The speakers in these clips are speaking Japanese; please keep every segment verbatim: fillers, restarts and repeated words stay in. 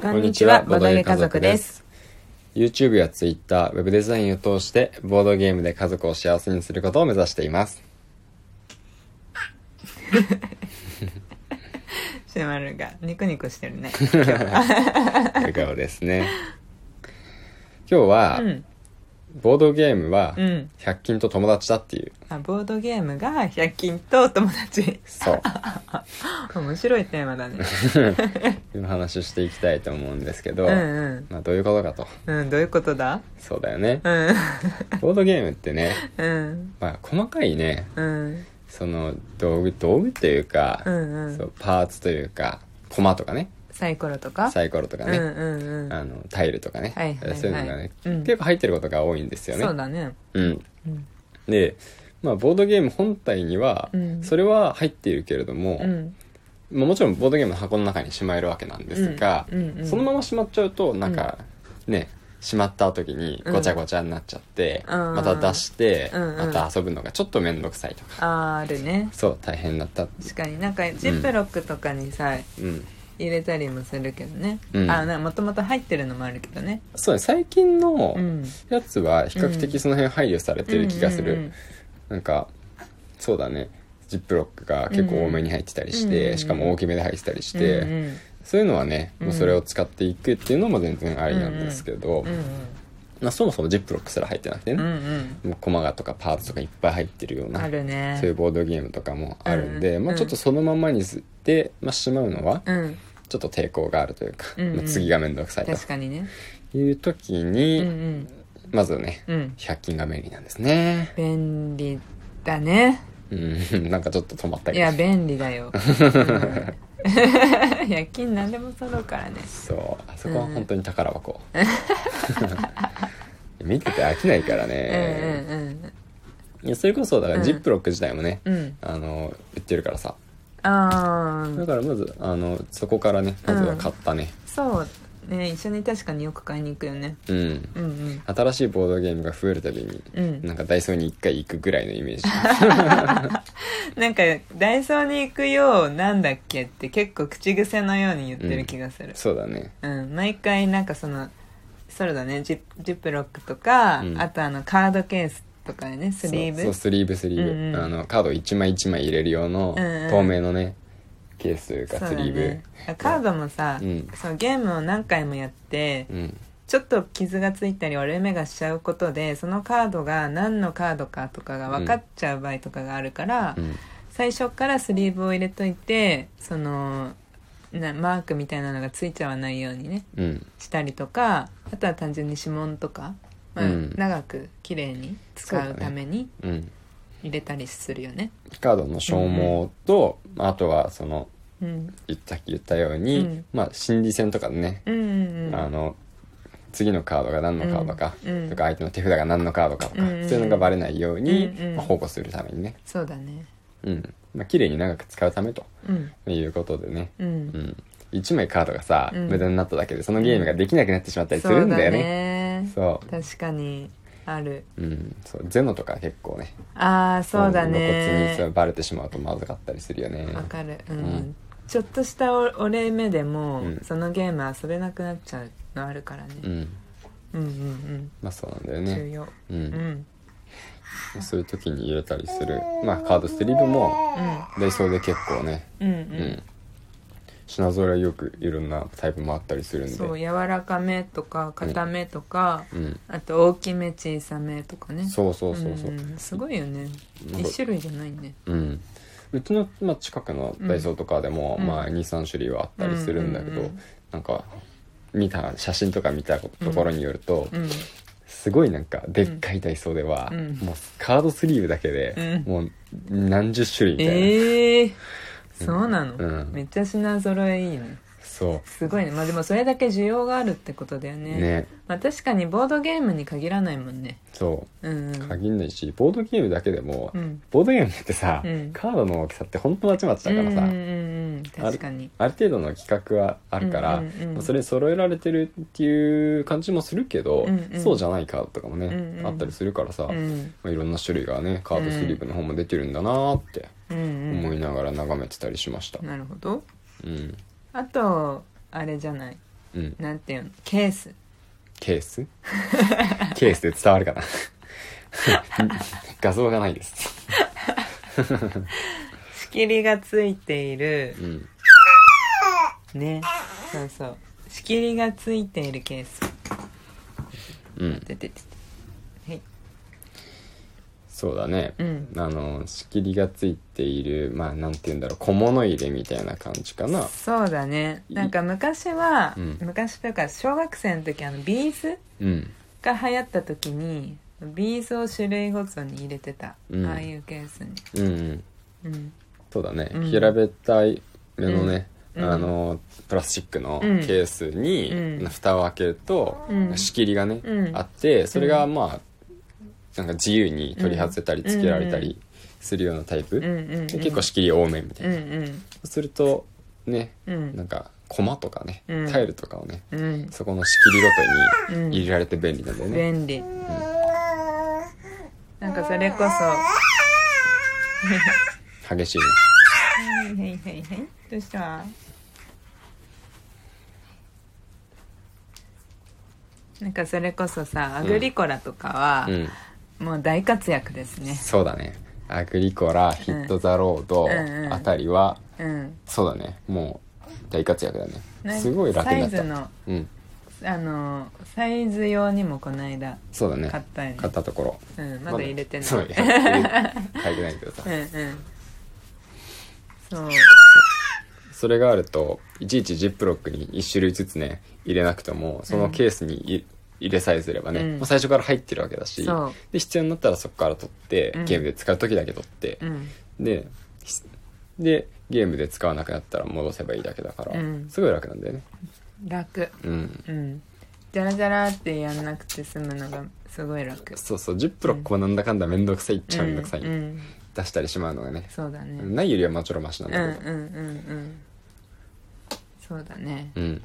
こんにちは、ボードゲー家族です。 YouTube や Twitter、 Web デザインを通してボードゲームで家族を幸せにすることを目指しています。シマルがニコニコしてるね。笑顔ですね。今日は、うん、ボードゲームはひゃく均と友達だっていう、うん、あ、ボードゲームがひゃく均と友達。そう。面白いテーマだね。今話していきたいと思うんですけど、うんうん、まあ、どういうことかと、うん、どういうことだ。そうだよね、うん、ボードゲームってね、うん、まあ、細かいね、うん、その道具道具というか、うんうん、そう、パーツというかコマとかね、サイコロとかサイコロとかね、うんうんうん、あのタイルとかね、はいはいはい、そういうのがね、うん、結構入ってることが多いんですよね。そうだね、うん、うん、で、まあ、ボードゲーム本体にはそれは入っているけれども、うん、まあ、もちろんボードゲームの箱の中にしまえるわけなんですが、うんうんうん、そのまましまっちゃうとなんか、うん、ね、しまった時にごちゃごちゃになっちゃって、うん、また出して、うんうん、また遊ぶのがちょっとめんどくさいとか、あー、あるね。そう、大変だった。確かになんかジップロックとかにさ、うんうん、入れたりもするけどね、うん、あ、なんかもともと入ってるのもあるけどね。そうね、最近のやつは比較的その辺配慮されてる気がする、うんうんうんうん、なんかそうだね、ジップロックが結構多めに入ってたりして、うんうん、しかも大きめで入ってたりして、うんうん、そういうのはね、もうそれを使っていくっていうのも全然ありなんですけど、うんうんうんうん、まあ、そもそもジップロックすら入ってなくてね、うんうん、もうコマがとかパーツとかいっぱい入ってるような、あるね、そういうボードゲームとかもあるんで、うん、まあ、ちょっとそのままにして、まあ、しまうのは、うん、ちょっと抵抗があるというか、うんうん、まあ、次がめんどくさいと、確かにね、いう時に、うんうん、まずね、うん、ひゃく均が便利なんですね。便利だね。うん、なんかちょっと止まったけど。いや、便利だよ。うん、ひゃく均何でも揃うからね。そう、あそこは本当に宝箱。うん、見てて飽きないからね。うんうんうん、いや、それこそだからジップロック自体もね、うん、あの売ってるからさ。ああ。だからまずあのそこからね、まずは買ったね。うん、そう。ね、一緒に確かによく買いに行くよね、うんうんうん、新しいボードゲームが増えるたびに、うん、なんかダイソーにいっかい行くぐらいのイメージ。なんかダイソーに行くようなんだっけって結構口癖のように言ってる気がする、うん、そうだね、うん、毎回なんかそのそうだね、ジ、ジップロックとか、うん、あとあのカードケースとかね、スリーブ、そう、そうスリーブスリーブ、うんうん、あのカードいちまいいちまい入れる用の透明のね、うんうん、ケースかスリーブ、ね、カードもさ、うん、そう、ゲームを何回もやって、うん、ちょっと傷がついたり折れ目がしちゃうことでそのカードが何のカードかとかが分かっちゃう場合とかがあるから、うん、最初からスリーブを入れといてそのなマークみたいなのがついちゃわないようにね、うん、したりとか、あとは単純に指紋とか、まあ、うん、長く綺麗に使うために入れたりするよね。カードの消耗と、うん、あとはその、うん、言った言ったように、うん、まあ心理戦とかでね、うんうんうん、あの次のカードが何のカードか、うん、とか相手の手札が何のカードかとか、うんうん、そういうのがバレないように、うんうん、まあ、保護するためにね。そうだね。うん、まあ綺麗に長く使うためと、うん、いうことでね。うんうん、いちまいカードがさ、うん、無駄になっただけでそのゲームができなくなってしまったりするんだよね。うん、そうだね。そう。確かに。ある、うん、そう、ゼノとか結構ね、あー、そうだね、露骨にバレてしまうとまずかったりするよね。わかる、うんうん、ちょっとしたお礼目でも、うん、そのゲーム遊べなくなっちゃうのあるからね、うん、うんうんうん、まあそうなんだよね、重要、うんうん、まあ、そういう時に入れたりする、まあ、カードスリーブもダイソーで結構ね、うんうんうん、品揃えよくいろんなタイプもあったりするんで、そう、柔らかめとか硬めとか、うん、あと大きめ小さめとかね、そうそうそうそう、うん、すごいよね、一種類じゃないね、うん、うちの、まあ、近くのダイソーとかでも、うん、まあ、に,さん 種類はあったりするんだけど、うんうんうん、なんか見た写真とか見たところによると、うんうん、すごいなんかでっかいダイソーでは、うん、もうカードスリーブだけで、うん、もう何十種類みたいな、えーそうなの、うん、めっちゃ品揃えいいよね。そうすごいね。まあでもそれだけ需要があるってことだよね。ね、まあ、確かにボードゲームに限らないもんね。そう、うんうん、限んないし、ボードゲームだけでも、うん、ボードゲームってさ、うん、カードの大きさってほんとまちまちだからさ、うんうんうん、確かに あ, ある程度の規格はあるから、うんうんうん、それ揃えられてるっていう感じもするけど、うんうん、そうじゃないカードとかもね、うんうん、あったりするからさ、うんまあ、いろんな種類がねカードスリーブの方も出てるんだなって思いながら眺めてたりしました。うんうん、なるほど、うん、あとあれじゃない、うん、なんていうのケースケースケースで伝わるかな画像がないです仕切りがついている、うん、ね、そうそう仕切りがついているケース、うん、ててててはい、そうだね、うん、あの仕切りがついている、まあなんていうんだろう、小物入れみたいな感じかな。そうだね、なんか昔は、うん、昔というか小学生の時あのビーズが流行った時に、うん、ビーズを種類ごとに入れてた、うん、ああいうケースに、うんうんうん、そうだね、うん、平べったい目のね、うんあのプラスチックのケースに、うん、蓋を開けると、うん、仕切りがね、うん、あってそれがまあなんか自由に取り外せたりつけられたりするようなタイプ、うん、で結構仕切り多めみたいな、うん、そうするとね、うん、なんかコマとかね、うん、タイルとかをね、うん、そこの仕切りごとに入れられて便利なんだよね、便利、うん、なんかそれこそ激しいねはいはいはいはいどうしたなんかそれこそさアグリコラとかは、うん、もう大活躍ですね。そうだねアグリコラヒットザロードあたりは、うんうんうん、そうだねもう大活躍だね。すごい楽になったサイズの、うん、あのサイズ用にもこの間そうだ、ね、買ったよね買ったところ、うん、まだ入れてない、まだ、そう入れてないけどさ、うんうんそうそれがあるといちいちジップロックにいち種類ずつね入れなくてもそのケースに、うん、入れさえすればね、うん、最初から入ってるわけだしで必要になったらそこから取って、うん、ゲームで使う時だけ取って、うん、で, でゲームで使わなくなったら戻せばいいだけだから、うん、すごい楽なんだよね。楽、うんうん、ジャラジャラってやんなくて済むのがすごい楽。そうそうジップロックもなんだかんだめんどくさいっちゃめんどくさい、うんうんうん出したりしまうのがね。そうだね。ないよりはまちょろましなんだけど。うんうんうんうん。そうだね。うん。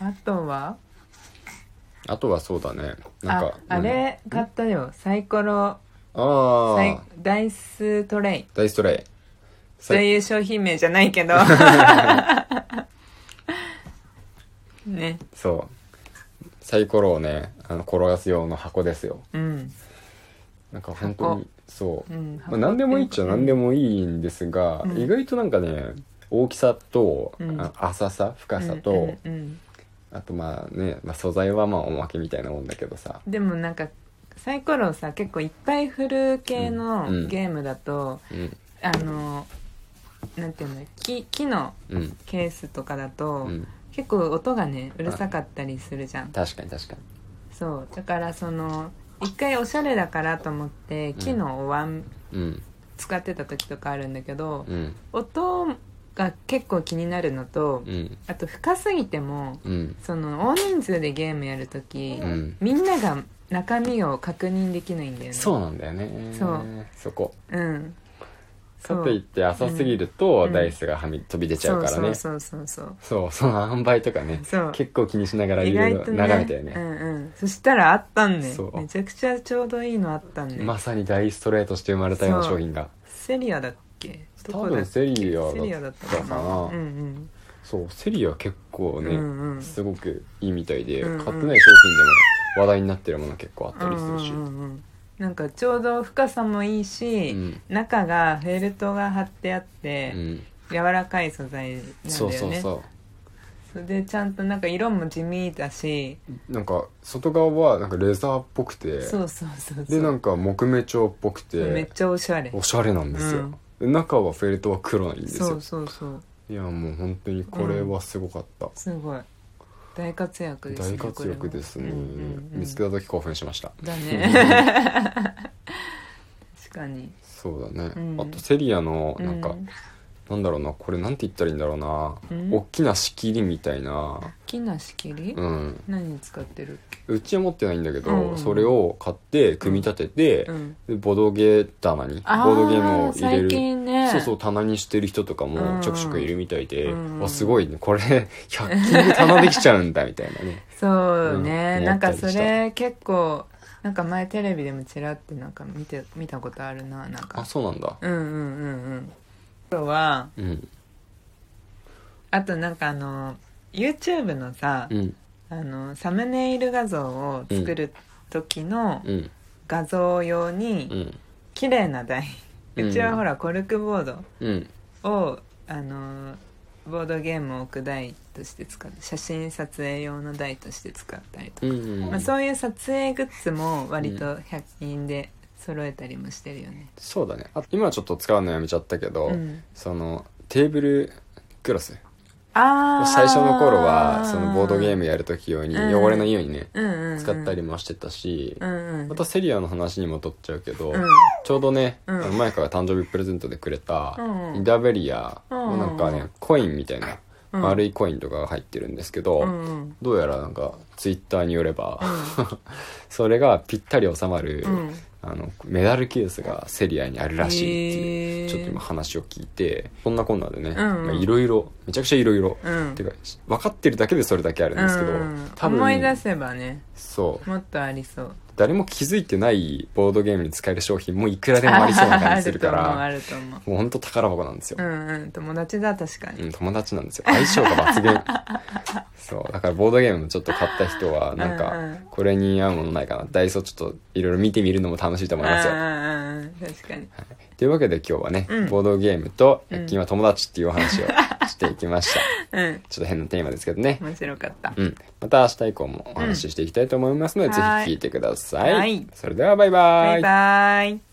あとは？あとはそうだね。なんか あ, あれ買ったよサイコロ。ああ。ダイストレイ。ダイストレイ。そういう商品名じゃないけど。ね。そう。サイコロをねあの転がす用の箱ですよ。うん。なんか本当にそう、うんまあ、何でもいいっちゃ何でもいいんですが、うん、意外となんかね大きさと、うん、浅さ深さと、うんうんうん、あとまあね、まあ、素材はまあおまけみたいなもんだけどさでもなんかサイコロをさ結構いっぱい振る系のゲームだと、うんうん、あのなんていうの 木, 木のケースとかだと、うん、結構音がねうるさかったりするじゃん。確かに確かにそうだからその一回おしゃれだからと思って木のお椀使ってた時とかあるんだけど、うん、音が結構気になるのと、うん、あと深すぎても、うん、その大人数でゲームやる時、うん、みんなが中身を確認できないんだよね。そうなんだよね。そうそこ、うん、かといって浅すぎるとダイスがはみ、うん、飛び出ちゃうからね。そうそうそうそうそうその販売とかね結構気にしながらいろいろ眺めたよね。うんうん、そしたらあったんね。めちゃくちゃちょうどいいのあったんね。まさにダイストレートして生まれたような商品が。セリアだっけ？どこだっけ？多分セリアだったかな。セリアだったかな。うんうん、そうセリア結構ね、うんうん、すごくいいみたいで、うんうん、買ってない商品でも話題になってるもの結構あったりするし。うんうんうんうんなんかちょうど深さもいいし、うん、中がフェルトが貼ってあって、うん、柔らかい素材なんだよね。そうそうそうそれでちゃんとなんか色も地味だしなんか外側はなんかレザーっぽくてそうそうそうそうでなんか木目調っぽくてめっちゃおしゃれおしゃれなんですよ、うん、中はフェルトは黒なんですよ。そうそうそういやもう本当にこれはすごかった、うん、すごい大活躍ですね。大活躍ですね、うんうんうん、見つけた時興奮しましただね確かにそうだね、うん、あとセリアのなんか、うん、なんだろうなこれなんて言ったらいいんだろうな、うん、大きな仕切りみたいな大きな仕切り、うん、何使ってるうちは持ってないんだけど、うん、それを買って組み立てて、うん、でボードゲー棚にボードゲームを入れる最近、ね、そうそう棚にしてる人とかもちょくちょくいるみたいで、うん、あすごいねこれひゃっ均で棚できちゃうんだみたいなねそうね、うん、なんかそれ結構なんか前テレビでもちらってなんか 見て、見たことあるな、 なんかあそうなんだうんうんうんうんあとは、うん、あとなんかあの YouTube のさ、うん、あのサムネイル画像を作る時の画像用に綺麗な台、うん、うちはほらコルクボードを、うん、あのボードゲームを置く台として使う、写真撮影用の台として使ったりとか、うんうんうん、まあ、そういう撮影グッズも割とひゃく均で揃えたりもしてるよね、うん、そうだね。あ、今はちょっと使うのやめちゃったけど、うん、そのテーブルクロス、あ、最初の頃はそのボードゲームやるとき用に、うん、汚れないようにね、うんうんうん、使ったりもしてたし、うんうん、またセリアの話にもとっちゃうけど、うん、ちょうどね、うん、マイカが誕生日プレゼントでくれたイダベリアのなんかね、うん、コインみたいな、うん、丸いコインとかが入ってるんですけど、うん、どうやらなんかツイッターによれば、うん、それがぴったり収まる、うん、あのメダルケースがセリアにあるらしいっていう、えー、ちょっと今話を聞いて、こんなこんなでね、いろいろめちゃくちゃいろいろってか分かってるだけでそれだけあるんですけど、うん、多分思い出せばね、そうもっとありそう、誰も気づいてないボードゲームに使える商品もいくらでもありそうな感じするからあると思う、あると思う、もうほんと宝箱なんですよ、うんうん、友達だ、確かに、うん、友達なんですよ、相性が抜群そうだからボードゲームもちょっと買った人はなんか、うんうん、これに合うものないかな、ダイソーちょっといろいろ見てみるのも楽しいと思いますよ、うんうんうん、確かに、はい、というわけで今日はね、うん、ボードゲームと百均は友達っていうお話をしていきました、うん、ちょっと変なテーマですけどね、面白かった、うん、また明日以降もお話ししていきたいと思いますので、うん、ぜひ聞いてください、はい、それではバイバイ、バイバイ。